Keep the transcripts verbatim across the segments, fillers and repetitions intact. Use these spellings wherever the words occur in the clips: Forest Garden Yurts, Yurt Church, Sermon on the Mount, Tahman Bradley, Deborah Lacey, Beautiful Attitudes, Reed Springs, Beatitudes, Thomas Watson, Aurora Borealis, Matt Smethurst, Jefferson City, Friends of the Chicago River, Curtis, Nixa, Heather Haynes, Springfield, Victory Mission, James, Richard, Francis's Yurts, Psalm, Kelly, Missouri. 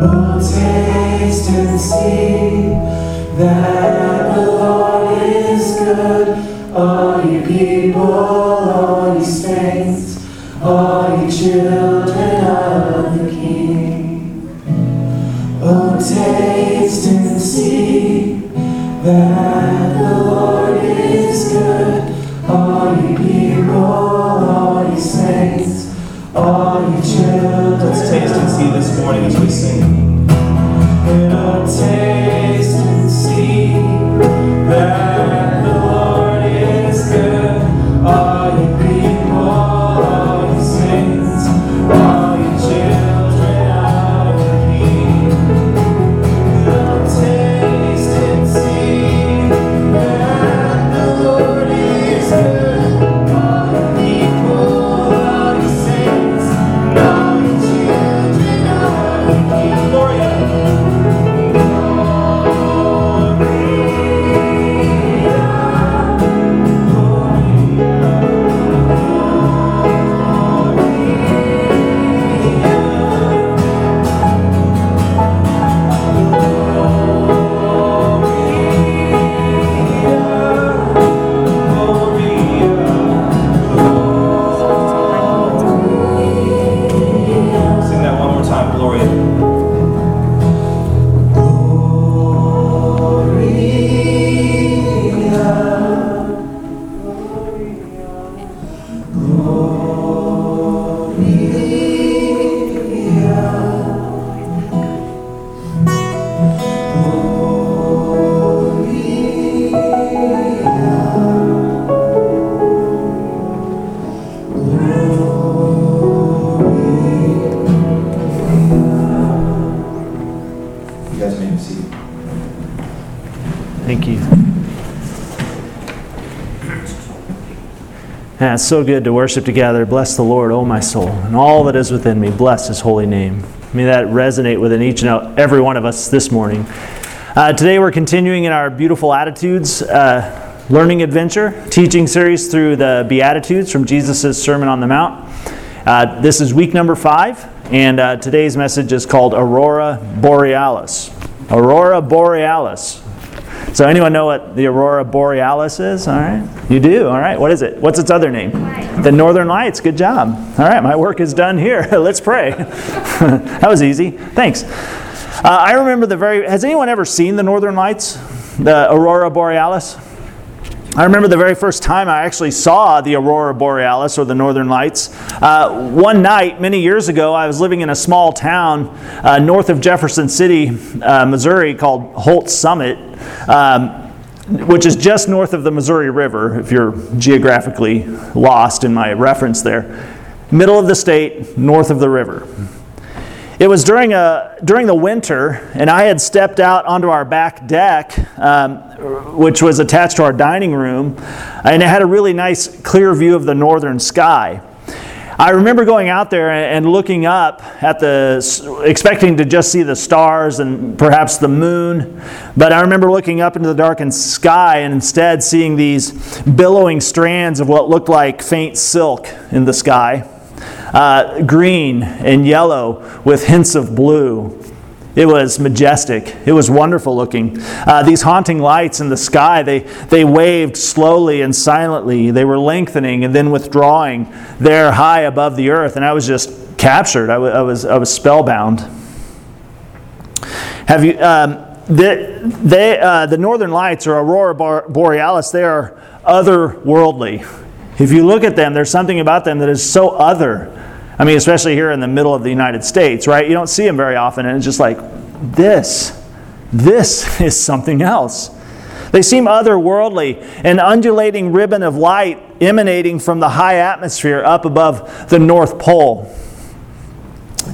Ah, it's so good to worship together. Bless the Lord, O my soul, and all that is within me. Bless His holy name. May that resonate within each and every one of us this morning. Uh, today we're continuing in our Beautiful Attitudes uh, learning adventure, teaching series through the Beatitudes from Jesus' Sermon on the Mount. Uh, this is week number five, and uh, today's message is called Aurora Borealis. Aurora Borealis. So anyone know what the Aurora Borealis is? All right. You do? All right. What is it? What's its other name? Light. The Northern Lights. Good job. All right. My work is done here. Let's pray. That was easy. Thanks. Uh, I remember the very... Has anyone ever seen the Northern Lights? The Aurora Borealis? I remember the very first time I actually saw the Aurora Borealis, or the Northern Lights. Uh, one night, many years ago, I was living in a small town uh, north of Jefferson City, uh, Missouri, called Holt Summit, um, which is just north of the Missouri River, if you're geographically lost in my reference there. Middle of the state, north of the river. It was during a during the winter, and I had stepped out onto our back deck, um, which was attached to our dining room, and it had a really nice clear view of the northern sky. I remember going out there and looking up at the, expecting to just see the stars and perhaps the moon, but I remember looking up into the darkened sky and instead seeing these billowing strands of what looked like faint silk in the sky. Uh, green and yellow with hints of blue. It was majestic. It was wonderful looking. Uh, these haunting lights in the sky, they, they waved slowly and silently. They were lengthening and then withdrawing there high above the earth. And I was just captured. I, w- I was I was spellbound. Have you... Um, The, they, uh, the Northern Lights, or Aurora Borealis, they are otherworldly. If you look at them, there's something about them that is so other. I mean, especially here in the middle of the United States, right? You don't see them very often, and it's just like, this, this is something else. They seem otherworldly, an undulating ribbon of light emanating from the high atmosphere up above the North Pole.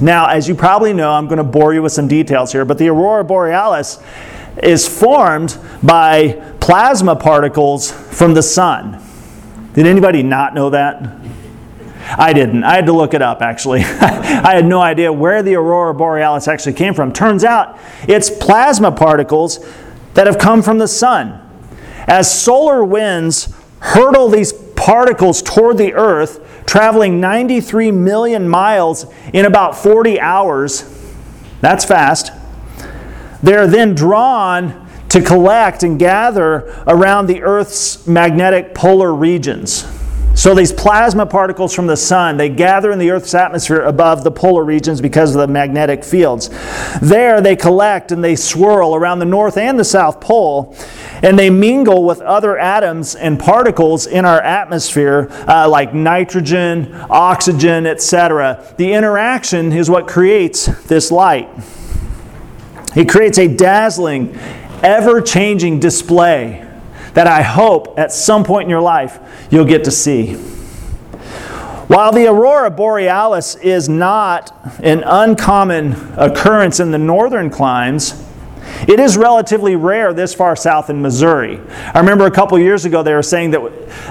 Now, as you probably know, I'm going to bore you with some details here, but the Aurora Borealis is formed by plasma particles from the sun. Did anybody not know that? I didn't. I had to look it up, actually. I had no idea where the Aurora Borealis actually came from. Turns out it's plasma particles that have come from the sun. As solar winds hurtle these particles toward the Earth, traveling ninety-three million miles in about forty hours, That's fast. They're then drawn to collect and gather around the Earth's magnetic polar regions. So these plasma particles from the sun, they gather in the Earth's atmosphere above the polar regions because of the magnetic fields. There they collect and they swirl around the North and the South Pole, and they mingle with other atoms and particles in our atmosphere uh, like nitrogen, oxygen, et cetera. The interaction is what creates this light. It creates a dazzling, ever-changing display that I hope at some point in your life you'll get to see. While the Aurora Borealis is not an uncommon occurrence in the northern climes, it is relatively rare this far south in Missouri. I remember a couple years ago they were saying that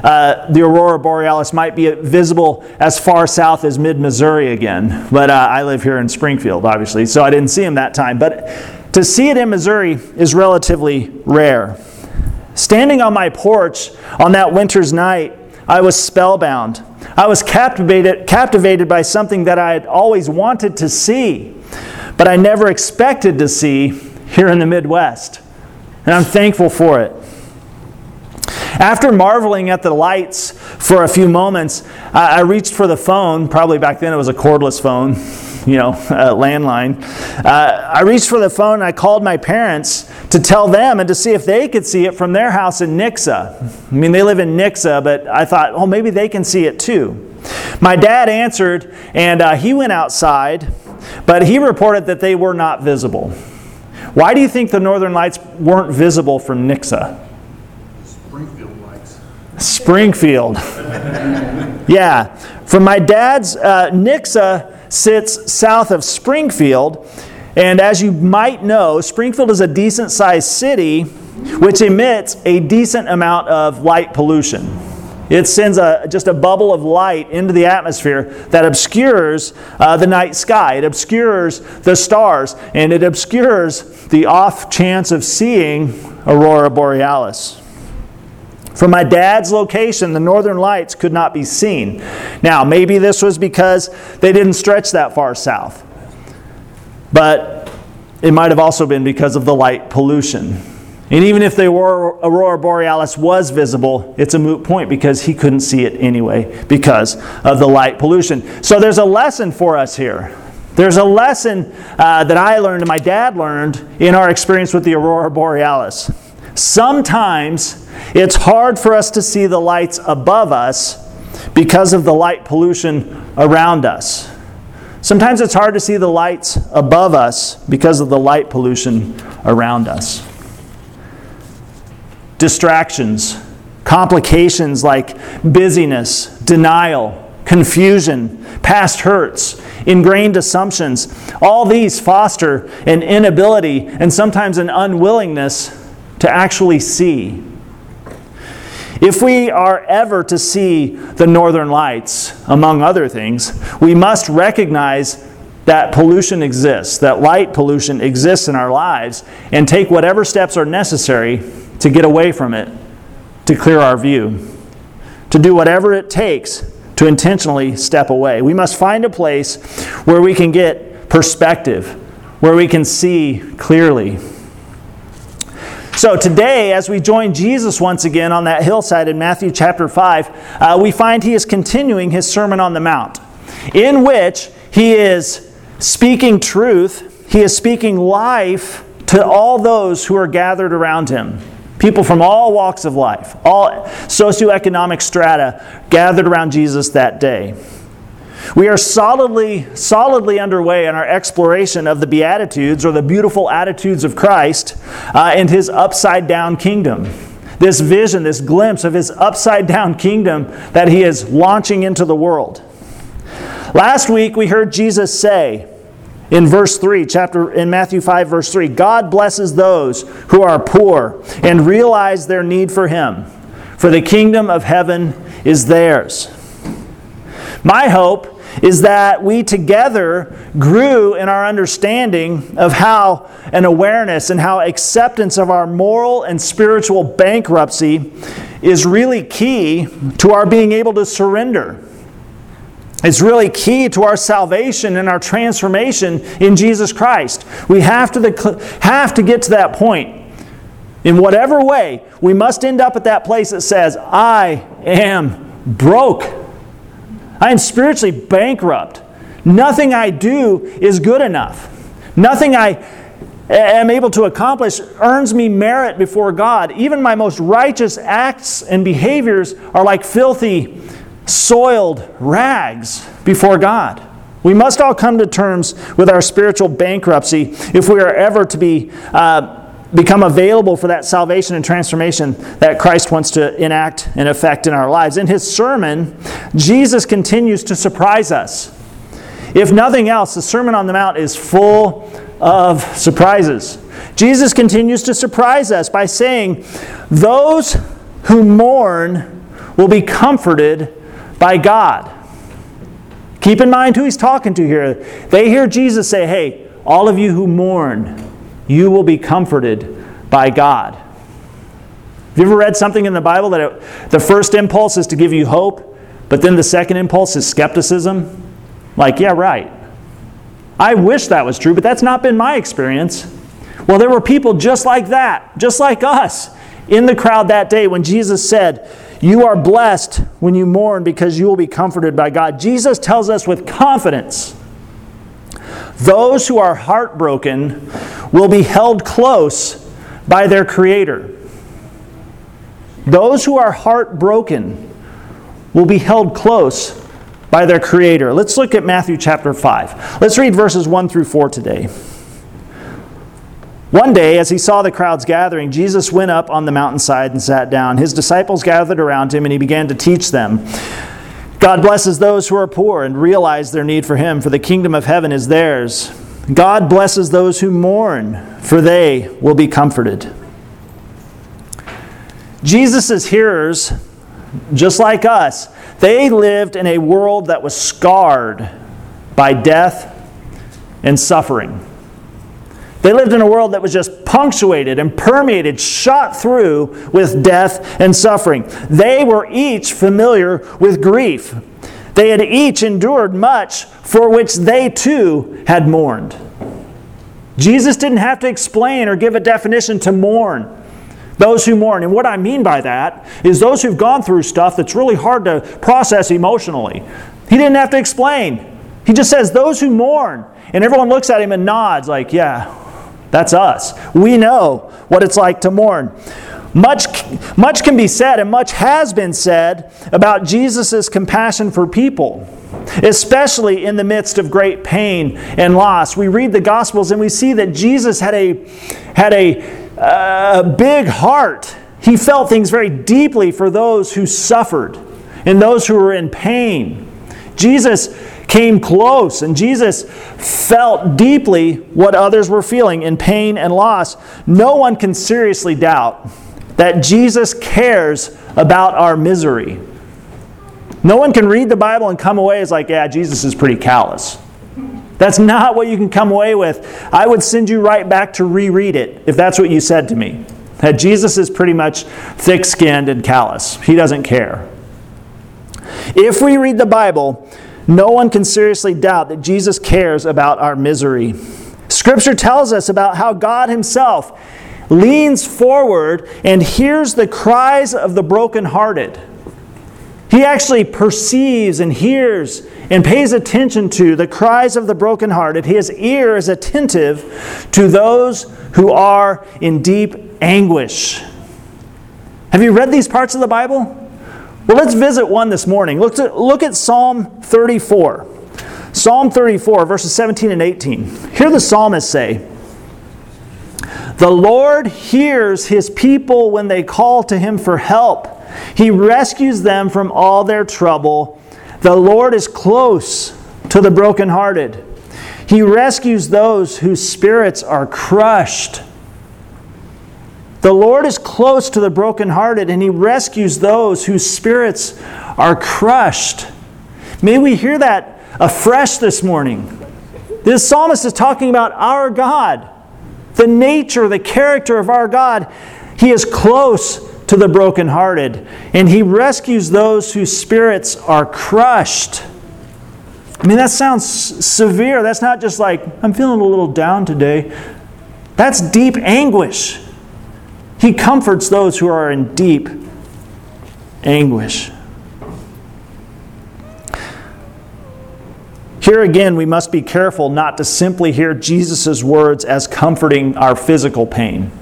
uh, the Aurora Borealis might be visible as far south as mid-Missouri again. But uh, I live here in Springfield, obviously, so I didn't see them that time. But to see it in Missouri is relatively rare. Standing on my porch on that winter's night, I was spellbound. I was captivated, captivated by something that I had always wanted to see, but I never expected to see here in the Midwest. And I'm thankful for it. After marveling at the lights for a few moments, I reached for the phone. Probably back then it was a cordless phone, you know, uh, landline. Uh, I reached for the phone and I called my parents to tell them and to see if they could see it from their house in Nixa. I mean, they live in Nixa, but I thought, oh, maybe they can see it too. My dad answered, and uh, he went outside, but he reported that they were not visible. Why do you think the northern lights weren't visible from Nixa? Springfield. Yeah. From my dad's, uh, Nixa sits south of Springfield. And as you might know, Springfield is a decent-sized city which emits a decent amount of light pollution. It sends a, just a bubble of light into the atmosphere that obscures uh, the night sky. It obscures the stars, and it obscures the off chance of seeing Aurora Borealis. From my dad's location, the northern lights could not be seen. Now, maybe this was because they didn't stretch that far south. But it might have also been because of the light pollution. And even if the Aurora Borealis was visible, it's a moot point because he couldn't see it anyway because of the light pollution. So there's a lesson for us here. There's a lesson uh, that I learned and my dad learned in our experience with the Aurora Borealis. Sometimes it's hard for us to see the lights above us because of the light pollution around us. Sometimes it's hard to see the lights above us because of the light pollution around us. Distractions, complications like busyness, denial, confusion, past hurts, ingrained assumptions, all these foster an inability and sometimes an unwillingness to actually see. If we are ever to see the northern lights, among other things, we must recognize that pollution exists, that light pollution exists in our lives, and take whatever steps are necessary to get away from it, to clear our view, to do whatever it takes to intentionally step away. We must find a place where we can get perspective, where we can see clearly. So today, as we join Jesus once again on that hillside in Matthew chapter five, uh, we find he is continuing his Sermon on the Mount, in which he is speaking truth, he is speaking life to all those who are gathered around him. People from all walks of life, all socioeconomic strata gathered around Jesus that day. We are solidly, solidly underway in our exploration of the Beatitudes, or the beautiful attitudes of Christ, uh, and his upside-down kingdom. This vision, this glimpse of his upside-down kingdom that he is launching into the world. Last week we heard Jesus say in verse three, chapter in Matthew five, verse three, God blesses those who are poor and realize their need for him, for the kingdom of heaven is theirs. My hope is that we together grew in our understanding of how an awareness and how acceptance of our moral and spiritual bankruptcy is really key to our being able to surrender. It's really key to our salvation and our transformation in Jesus Christ. We have to the, have to get to that point. In whatever way, we must end up at that place that says, I am broke. I am spiritually bankrupt. Nothing I do is good enough. Nothing I am able to accomplish earns me merit before God. Even my most righteous acts and behaviors are like filthy, soiled rags before God. We must all come to terms with our spiritual bankruptcy if we are ever to be uh, become available for that salvation and transformation that Christ wants to enact and effect in our lives. In His sermon, Jesus continues to surprise us. If nothing else, the Sermon on the Mount is full of surprises. Jesus continues to surprise us by saying, those who mourn will be comforted by God. Keep in mind who He's talking to here. They hear Jesus say, hey, all of you who mourn, you will be comforted by God. Have you ever read something in the Bible that it, the first impulse is to give you hope, but then the second impulse is skepticism? Like, yeah, right. I wish that was true, but that's not been my experience. Well, there were people just like that, just like us, in the crowd that day when Jesus said, you are blessed when you mourn because you will be comforted by God. Jesus tells us with confidence, those who are heartbroken will be held close by their Creator. Those who are heartbroken will be held close by their Creator. Let's look at Matthew chapter five. Let's read verses one through four today. One day, as He saw the crowds gathering, Jesus went up on the mountainside and sat down. His disciples gathered around Him, and He began to teach them. God blesses those who are poor and realize their need for Him, for the kingdom of heaven is theirs. God blesses those who mourn, for they will be comforted. Jesus' hearers, just like us, they lived in a world that was scarred by death and suffering. They lived in a world that was just punctuated and permeated, shot through with death and suffering. They were each familiar with grief. They had each endured much for which they too had mourned. Jesus didn't have to explain or give a definition to mourn. Those who mourn. And what I mean by that is those who've gone through stuff that's really hard to process emotionally. He didn't have to explain. He just says, those who mourn. And everyone looks at Him and nods like, yeah, that's us. We know what it's like to mourn. Much, much can be said, and much has been said, about Jesus' compassion for people, especially in the midst of great pain and loss. We read the Gospels and we see that Jesus had a, had a uh, big heart. He felt things very deeply for those who suffered and those who were in pain. Jesus came close, and Jesus felt deeply what others were feeling in pain and loss. No one can seriously doubt that Jesus cares about our misery. No one can read the Bible and come away as like, yeah, Jesus is pretty callous. That's not what you can come away with. I would send you right back to reread it if that's what you said to me. That Jesus is pretty much thick-skinned and callous. He doesn't care. If we read the Bible, no one can seriously doubt that Jesus cares about our misery. Scripture tells us about how God Himself leans forward and hears the cries of the brokenhearted. He actually perceives and hears and pays attention to the cries of the brokenhearted. His ear is attentive to those who are in deep anguish. Have you read these parts of the Bible? Well, let's visit one this morning. Look, to, look at Psalm thirty-four. Psalm thirty-four, verses seventeen and eighteen. Here the psalmist say, the Lord hears His people when they call to Him for help. He rescues them from all their trouble. The Lord is close to the brokenhearted. He rescues those whose spirits are crushed. The Lord is close to the brokenhearted, and He rescues those whose spirits are crushed. May we hear that afresh this morning. This psalmist is talking about our God, the nature, the character of our God. He is close to the brokenhearted, and He rescues those whose spirits are crushed. I mean, that sounds severe. That's not just like, I'm feeling a little down today. That's deep anguish. He comforts those who are in deep anguish. Here again, we must be careful not to simply hear Jesus' words as comforting our physical pain.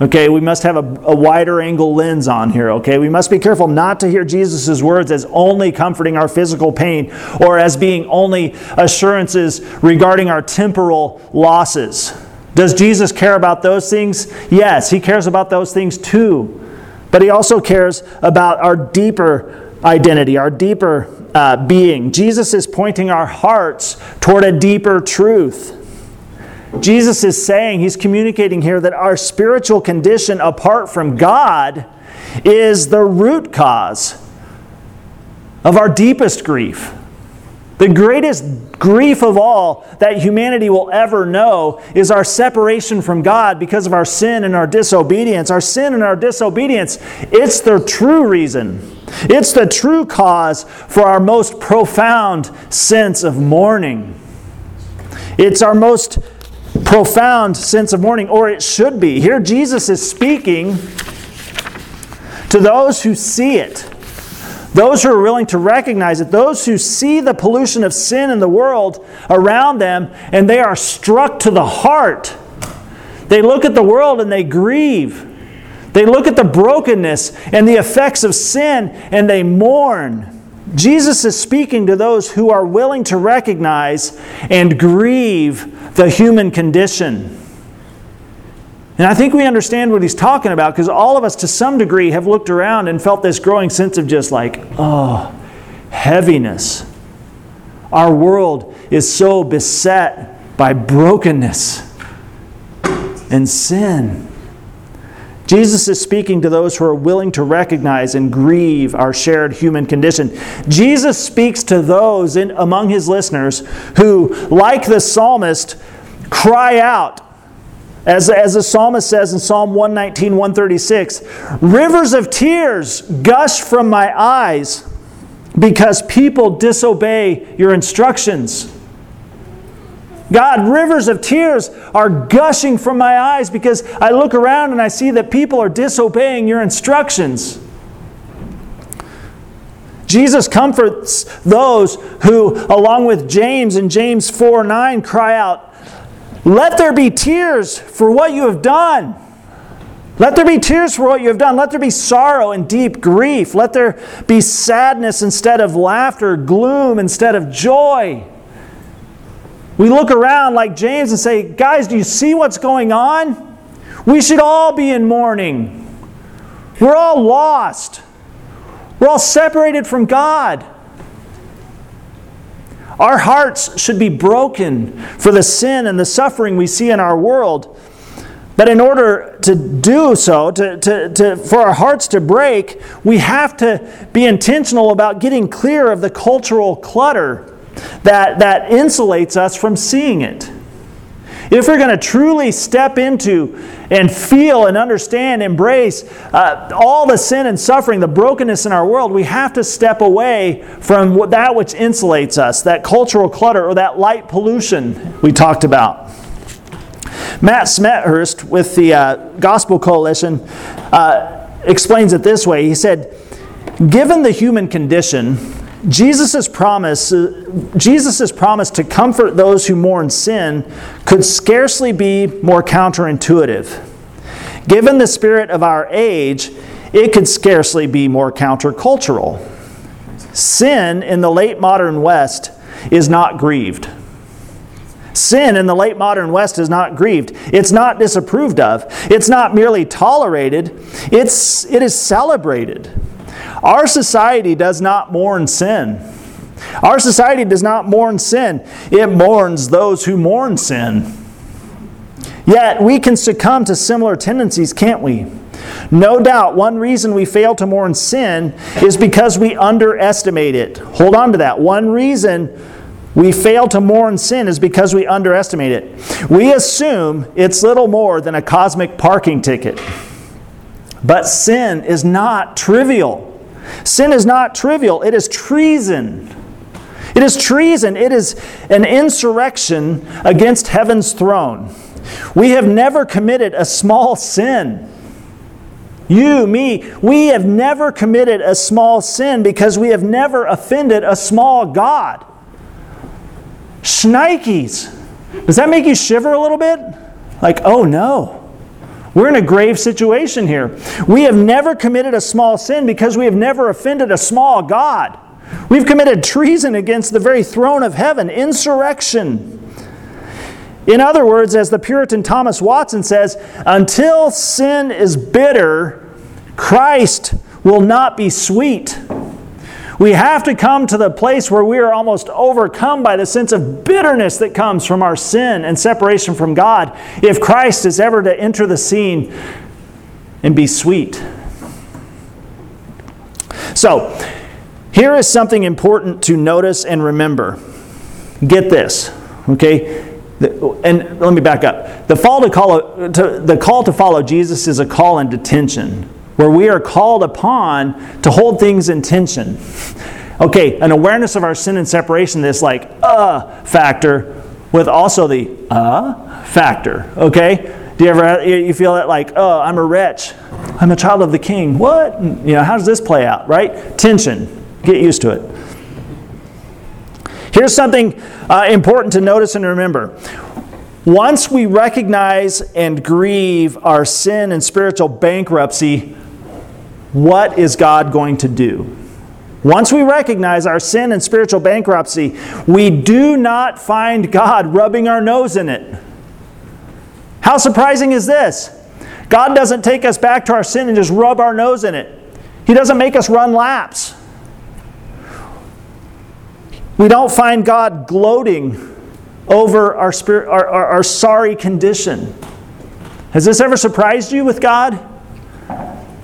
Okay, we must have a, a wider angle lens on here, okay? We must be careful not to hear Jesus' words as only comforting our physical pain or as being only assurances regarding our temporal losses. Does Jesus care about those things? Yes, he cares about those things too. But he also cares about our deeper identity, our deeper Uh, being. Jesus is pointing our hearts toward a deeper truth. Jesus is saying, he's communicating here that our spiritual condition apart from God is the root cause of our deepest grief. The greatest grief of all that humanity will ever know is our separation from God because of our sin and our disobedience. Our sin and our disobedience, it's the true reason. It's the true cause for our most profound sense of mourning. It's our most profound sense of mourning, or it should be. Here Jesus is speaking to those who see it, those who are willing to recognize it, those who see the pollution of sin in the world around them, and they are struck to the heart. They look at the world and they grieve. They look at the brokenness and the effects of sin and they mourn. Jesus is speaking to those who are willing to recognize and grieve the human condition. And I think we understand what he's talking about because all of us to some degree have looked around and felt this growing sense of just like, oh, heaviness. Our world is so beset by brokenness and sin. Jesus is speaking to those who are willing to recognize and grieve our shared human condition. Jesus speaks to those in, among his listeners who, like the psalmist, cry out. As, as the psalmist says in Psalm one nineteen, one thirty-six, rivers of tears gush from my eyes because people disobey your instructions. God, rivers of tears are gushing from my eyes because I look around and I see that people are disobeying your instructions. Jesus comforts those who, along with James in James four nine, cry out, let there be tears for what you have done. Let there be tears for what you have done. Let there be sorrow and deep grief. Let there be sadness instead of laughter, gloom instead of joy. We look around like James and say, guys, do you see what's going on? We should all be in mourning. We're all lost. We're all separated from God. Our hearts should be broken for the sin and the suffering we see in our world. But in order to do so, to, to, to, for our hearts to break, we have to be intentional about getting clear of the cultural clutter That, that insulates us from seeing it. If we're going to truly step into and feel and understand, embrace uh, all the sin and suffering, the brokenness in our world, we have to step away from that which insulates us, that cultural clutter or that light pollution we talked about. Matt Smethurst with the uh, Gospel Coalition uh, explains it this way. He said, given the human condition, Jesus' promise, Jesus' promise to comfort those who mourn sin could scarcely be more counterintuitive. Given the spirit of our age, it could scarcely be more countercultural. Sin in the late modern West is not grieved. Sin in the late modern West is not grieved. It's not disapproved of. It's not merely tolerated. It's, it is celebrated. Our society does not mourn sin. Our society does not mourn sin. It mourns those who mourn sin. Yet we can succumb to similar tendencies, can't we? No doubt one reason we fail to mourn sin is because we underestimate it. Hold on to that. One reason we fail to mourn sin is because we underestimate it. We assume it's little more than a cosmic parking ticket. But sin is not trivial. Sin is not trivial. It is treason. It is treason. It is an insurrection against heaven's throne. We have never committed a small sin. You, me, we have never committed a small sin because we have never offended a small God. Shnikes. Does that make you shiver a little bit? Like, oh no. We're in a grave situation here. We have never committed a small sin because we have never offended a small God. We've committed treason against the very throne of heaven, insurrection. In other words, as the Puritan Thomas Watson says, until sin is bitter, Christ will not be sweet. We have to come to the place where we are almost overcome by the sense of bitterness that comes from our sin and separation from God if Christ is ever to enter the scene and be sweet. So, here is something important to notice and remember. Get this, okay? And let me back up. The call to, call, to, the call to follow Jesus is a call into tension, where we are called upon to hold things in tension. Okay, an awareness of our sin and separation, this like, uh, factor, with also the, uh, factor. Okay? Do you ever, you feel that like, oh, I'm a wretch. I'm a child of the King. What? You know, how does this play out, right? Tension. Get used to it. Here's something uh, important to notice and remember. Once we recognize and grieve our sin and spiritual bankruptcy, what is God going to do? Once we recognize our sin and spiritual bankruptcy, we do not find God rubbing our nose in it. How surprising is this? God doesn't take us back to our sin and just rub our nose in it. He doesn't make us run laps. We don't find God gloating over our, spirit, our, our, our sorry condition. Has this ever surprised you with God?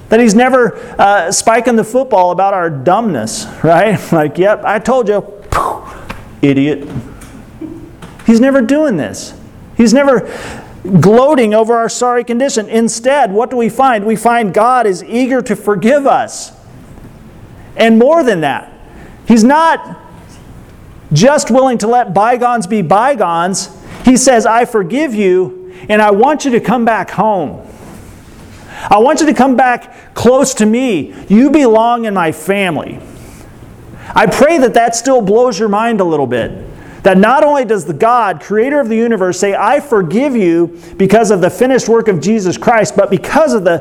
That He's never uh, spiking the football about our dumbness, right? Like, yep, I told you, idiot. He's never doing this. He's never gloating over our sorry condition. Instead, what do we find? We find God is eager to forgive us. And more than that, He's not just willing to let bygones be bygones. He says, I forgive you, and I want you to come back home. I want you to come back close to me. You belong in my family. I pray that that still blows your mind a little bit. That not only does the God, creator of the universe, say, I forgive you because of the finished work of Jesus Christ, but because of the,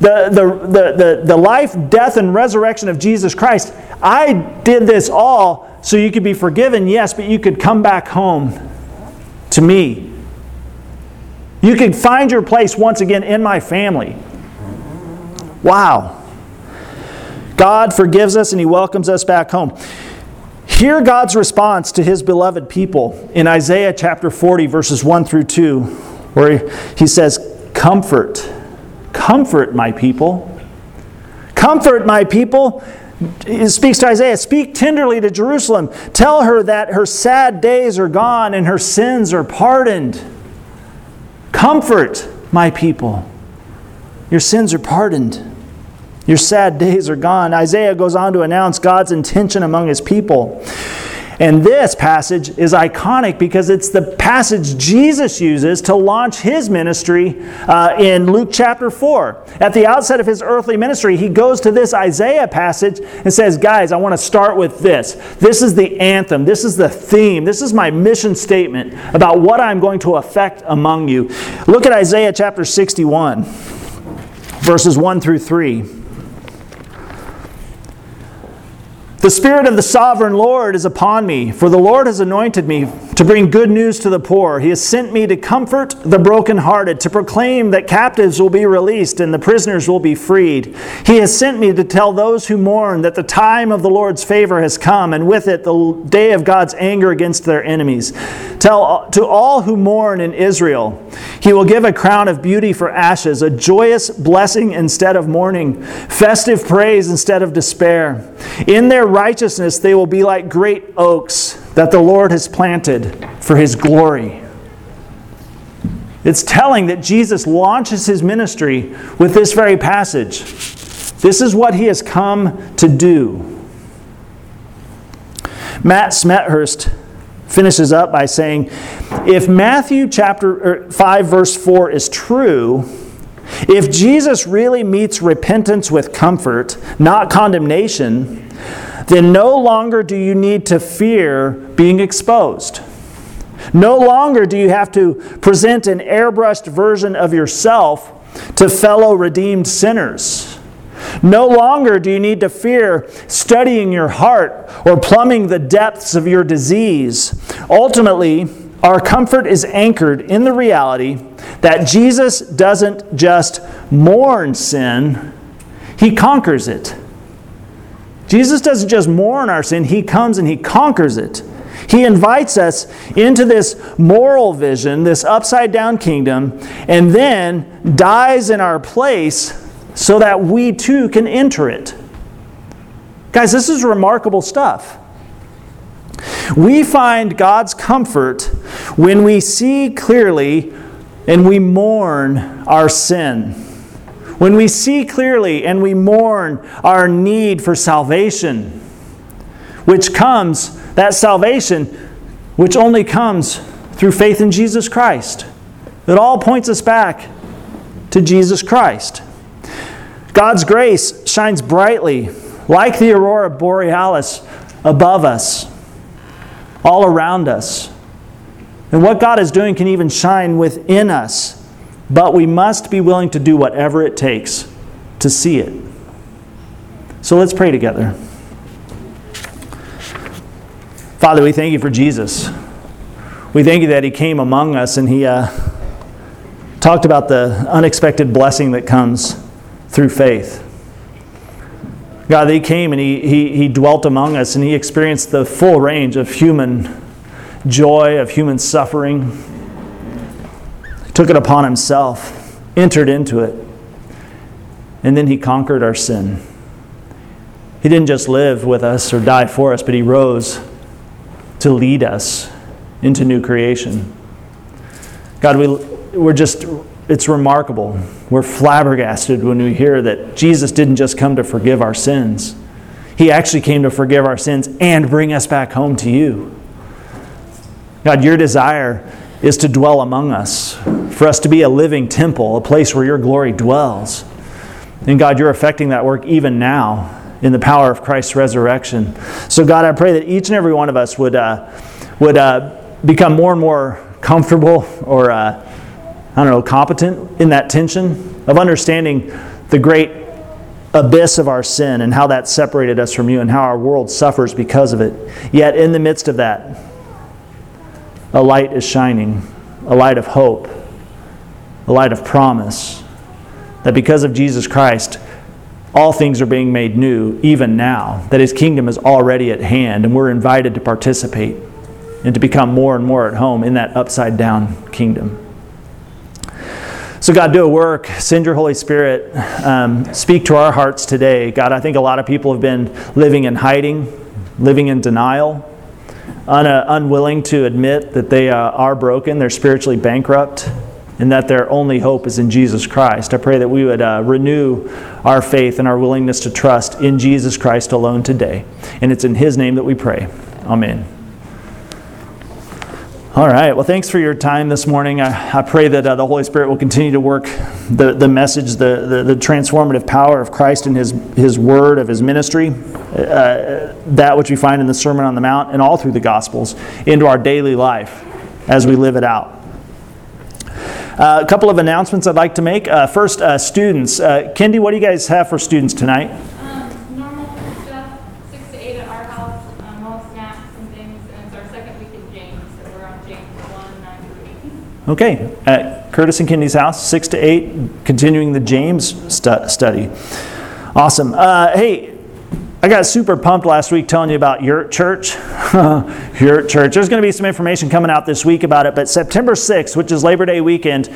the, the, the, the, the life, death, and resurrection of Jesus Christ, I did this all so you could be forgiven, yes, but you could come back home to me. You could find your place once again in my family. Wow. God forgives us and He welcomes us back home. Hear God's response to His beloved people in Isaiah chapter forty, verses one through two, where He says, Comfort, comfort my people. Comfort my people. It speaks to Isaiah, speak tenderly to Jerusalem. Tell her that her sad days are gone and her sins are pardoned. Comfort my people. Your sins are pardoned. Your sad days are gone. Isaiah goes on to announce God's intention among His people. And this passage is iconic because it's the passage Jesus uses to launch His ministry uh, in Luke chapter four. At the outset of His earthly ministry, He goes to this Isaiah passage and says, guys, I want to start with this. This is the anthem. This is the theme. This is my mission statement about what I'm going to effect among you. Look at Isaiah chapter sixty-one, verses one through three. The Spirit of the Sovereign Lord is upon me, for the Lord has anointed me to bring good news to the poor. He has sent me to comfort the brokenhearted, to proclaim that captives will be released and the prisoners will be freed. He has sent me to tell those who mourn that the time of the Lord's favor has come, and with it the day of God's anger against their enemies. Tell to all who mourn in Israel, He will give a crown of beauty for ashes, a joyous blessing instead of mourning, festive praise instead of despair. In their righteousness they will be like great oaks that the Lord has planted for His glory. It's telling that Jesus launches His ministry with this very passage. This is what He has come to do. Matt Smethurst finishes up by saying, if Matthew chapter five verse four is true, if Jesus really meets repentance with comfort, not condemnation, then no longer do you need to fear being exposed. No longer do you have to present an airbrushed version of yourself to fellow redeemed sinners. No longer do you need to fear studying your heart or plumbing the depths of your disease. Ultimately, our comfort is anchored in the reality that Jesus doesn't just mourn sin, He conquers it. Jesus doesn't just mourn our sin, He comes and He conquers it. He invites us into this moral vision, this upside-down kingdom, and then dies in our place so that we too can enter it. Guys, this is remarkable stuff. We find God's comfort when we see clearly and we mourn our sin. When we see clearly and we mourn our need for salvation, which comes, that salvation, which only comes through faith in Jesus Christ. It all points us back to Jesus Christ. God's grace shines brightly, like the Aurora Borealis, above us, all around us. And what God is doing can even shine within us. But we must be willing to do whatever it takes to see it. So let's pray together. Father, we thank You for Jesus. We thank You that He came among us and He uh, talked about the unexpected blessing that comes through faith. God, He came and he, he, he dwelt among us and He experienced the full range of human joy, of human suffering. He took it upon Himself, entered into it, and then He conquered our sin. He didn't just live with us or die for us, but He rose to lead us into new creation. God, we, we're just, it's remarkable. We're flabbergasted when we hear that Jesus didn't just come to forgive our sins. He actually came to forgive our sins and bring us back home to You. God, Your desire is to dwell among us, for us to be a living temple, a place where Your glory dwells. And God, You're effecting that work even now in the power of Christ's resurrection. So God, I pray that each and every one of us would uh, would uh, become more and more comfortable or, uh, I don't know, competent in that tension of understanding the great abyss of our sin and how that separated us from You and how our world suffers because of it. Yet in the midst of that, a light is shining, a light of hope, a light of promise, that because of Jesus Christ, all things are being made new even now, that His kingdom is already at hand, and we're invited to participate and to become more and more at home in that upside-down kingdom. So God, do a work. Send Your Holy Spirit. Um, speak to our hearts today. God, I think a lot of people have been living in hiding, living in denial, Un- uh, unwilling to admit that they uh, are broken, they're spiritually bankrupt, and that their only hope is in Jesus Christ. I pray that we would uh, renew our faith and our willingness to trust in Jesus Christ alone today. And it's in His name that we pray. Amen. All right, well, thanks for your time this morning. I, I pray that uh, the Holy Spirit will continue to work the, the message, the, the, the transformative power of Christ and His, His Word, of His ministry, uh, that which we find in the Sermon on the Mount and all through the Gospels, into our daily life as we live it out. Uh, a couple of announcements I'd like to make. Uh, first, uh, students. Uh, Kendi, what do you guys have for students tonight? Um, normal stuff, six to eight at our house, um, all snacks and things. And it's our second week in James, so we're on James one, nine through eighteen. Okay, at Curtis and Kendi's house, six to eight, continuing the James stu- study. Awesome. Uh, hey, I got super pumped last week telling you about Yurt Church. Yurt Church. There's going to be some information coming out this week about it, but September sixth, which is Labor Day weekend,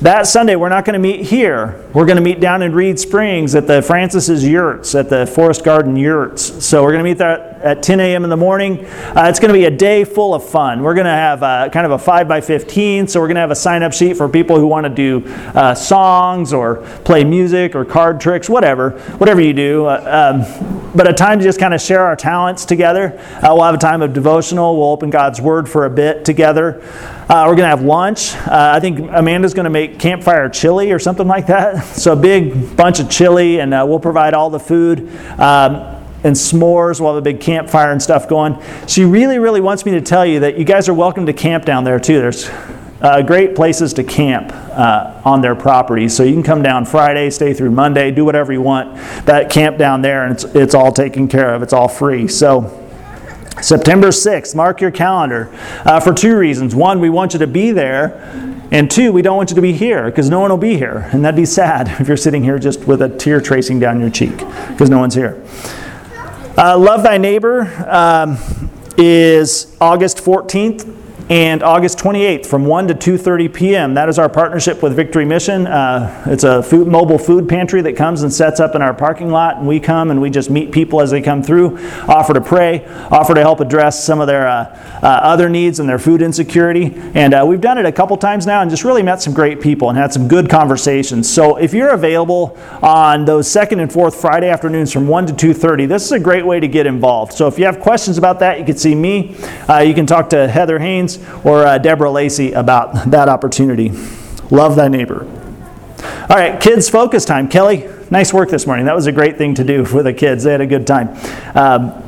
That Sunday, we're not going to meet here. We're going to meet down in Reed Springs at the Francis's Yurts, at the Forest Garden Yurts. So we're going to meet that at ten a.m. in the morning. Uh, it's going to be a day full of fun. We're going to have a, kind of a five by fifteen, so we're going to have a sign-up sheet for people who want to do uh, songs or play music or card tricks, whatever, whatever you do. Uh, um, but a time to just kind of share our talents together. Uh, we'll have a time of devotional. We'll open God's Word for a bit together. Uh, we're going to have lunch. Uh, I think Amanda's going to make campfire chili or something like that. So a big bunch of chili, and uh, we'll provide all the food um, and s'mores. We'll have a big campfire and stuff going. She really, really wants me to tell you that you guys are welcome to camp down there too. There's uh, great places to camp uh, on their property. So you can come down Friday, stay through Monday, do whatever you want. That camp down there, and it's, it's all taken care of. It's all free. So September sixth, mark your calendar uh, for two reasons. One, we want you to be there, and two, we don't want you to be here because no one will be here, and that'd be sad if you're sitting here just with a tear tracing down your cheek because no one's here. Uh, Love Thy Neighbor um, is August fourteenth and August twenty-eighth from one to two thirty p.m. That is our partnership with Victory Mission. Uh, it's a food, mobile food pantry that comes and sets up in our parking lot, and we come and we just meet people as they come through, offer to pray, offer to help address some of their uh, uh, other needs and their food insecurity. And uh, we've done it a couple times now and just really met some great people and had some good conversations. So if you're available on those second and fourth Friday afternoons from one to two thirty, this is a great way to get involved. So if you have questions about that, you can see me. Uh, you can talk to Heather Haynes or uh, Deborah Lacey about that opportunity. Love thy neighbor. All right, kids focus time. Kelly, nice work this morning. That was a great thing to do for the kids. They had a good time. Um,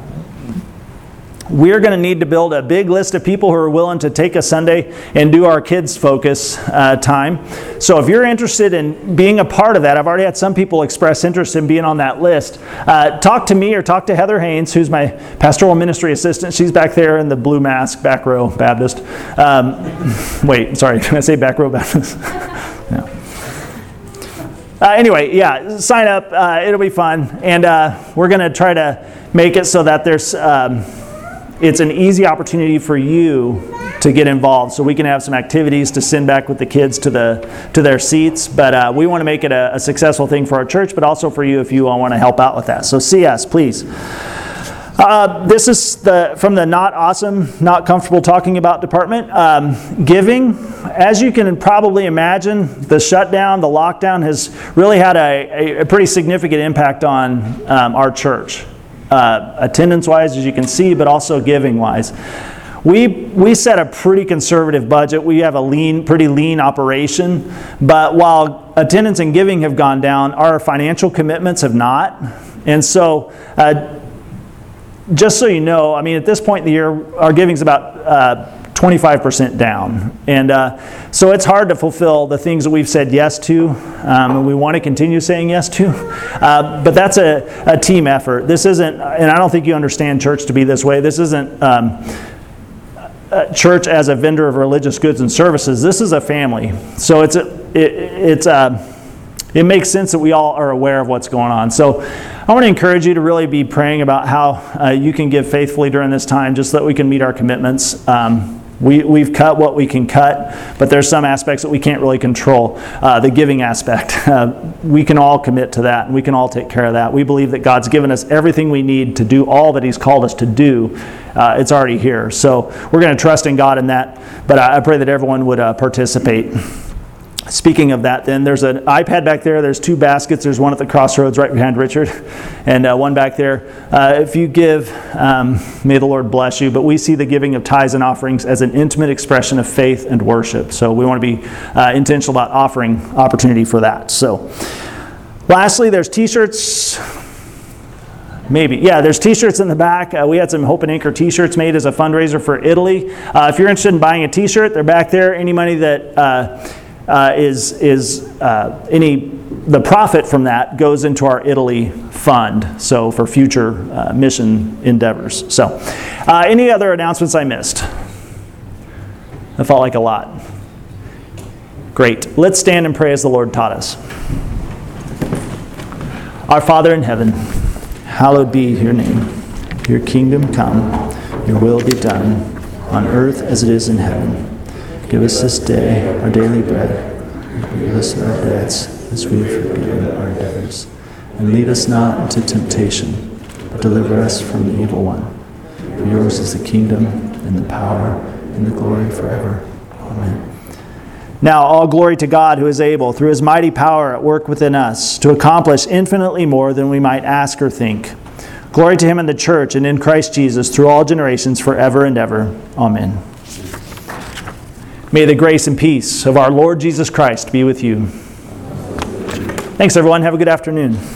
we're going to need to build a big list of people who are willing to take a Sunday and do our kids focus uh, time. So if you're interested in being a part of that, I've already had some people express interest in being on that list. Uh, talk to me or talk to Heather Haynes, who's my pastoral ministry assistant. She's back there in the blue mask, back row Baptist. Um, wait, sorry, did I say back row Baptist? No. Uh, anyway, yeah, sign up. Uh, it'll be fun. And uh, we're going to try to make it so that there's... Um, it's an easy opportunity for you to get involved, so we can have some activities to send back with the kids to the to their seats. But uh, we want to make it a, a successful thing for our church, but also for you if you all want to help out with that. So see us, please. Uh, this is the from the Not Awesome, Not Comfortable Talking About department. Um, giving, as you can probably imagine, the shutdown, the lockdown has really had a, a, a pretty significant impact on um, our church. Uh, attendance-wise, as you can see, but also giving-wise. We we set a pretty conservative budget. We have a lean, pretty lean operation. But while attendance and giving have gone down, our financial commitments have not. And so, uh, just so you know, I mean, at this point in the year, our giving's about uh, twenty-five percent down. And uh, so it's hard to fulfill the things that we've said yes to, um, and we want to continue saying yes to. Uh, but that's a, a team effort. This isn't, and I don't think you understand church to be this way, this isn't um, church as a vendor of religious goods and services. This is a family. So it's a, it, it's a, it makes sense that we all are aware of what's going on. So I want to encourage you to really be praying about how uh, you can give faithfully during this time, just so that we can meet our commitments. Um, We, we've cut what we can cut, but there's some aspects that we can't really control. Uh, the giving aspect, uh, we can all commit to that, and we can all take care of that. We believe that God's given us everything we need to do all that He's called us to do. Uh, it's already here. So we're going to trust in God in that, but I, I pray that everyone would uh, participate. Speaking of that, then, there's an iPad back there. There's two baskets. There's one at the crossroads right behind Richard, and uh, one back there. Uh, if you give, um, may the Lord bless you. But we see the giving of tithes and offerings as an intimate expression of faith and worship. So we want to be uh, intentional about offering opportunity for that. So lastly, there's T-shirts. Maybe. Yeah, there's T-shirts in the back. Uh, we had some Hope and Anchor T-shirts made as a fundraiser for Italy. Uh, if you're interested in buying a T-shirt, they're back there. Any money that... Uh, Uh, is is uh, any the profit from that goes into our Italy fund, so for future uh, mission endeavors. So, uh, any other announcements I missed? That felt like a lot. Great. Let's stand and pray as the Lord taught us. Our Father in heaven, hallowed be your name. Your kingdom come, your will be done, on earth as it is in heaven. Give us this day our daily bread, Forgive us our debts, as we have forgiven our debtors. And lead us not into temptation, but deliver us from the evil one. For yours is the kingdom, and the power, and the glory forever. Amen. Now all glory to God, who is able, through his mighty power at work within us, to accomplish infinitely more than we might ask or think. Glory to him in the church and in Christ Jesus through all generations, forever and ever. Amen. May the grace and peace of our Lord Jesus Christ be with you. Thanks, everyone. Have a good afternoon.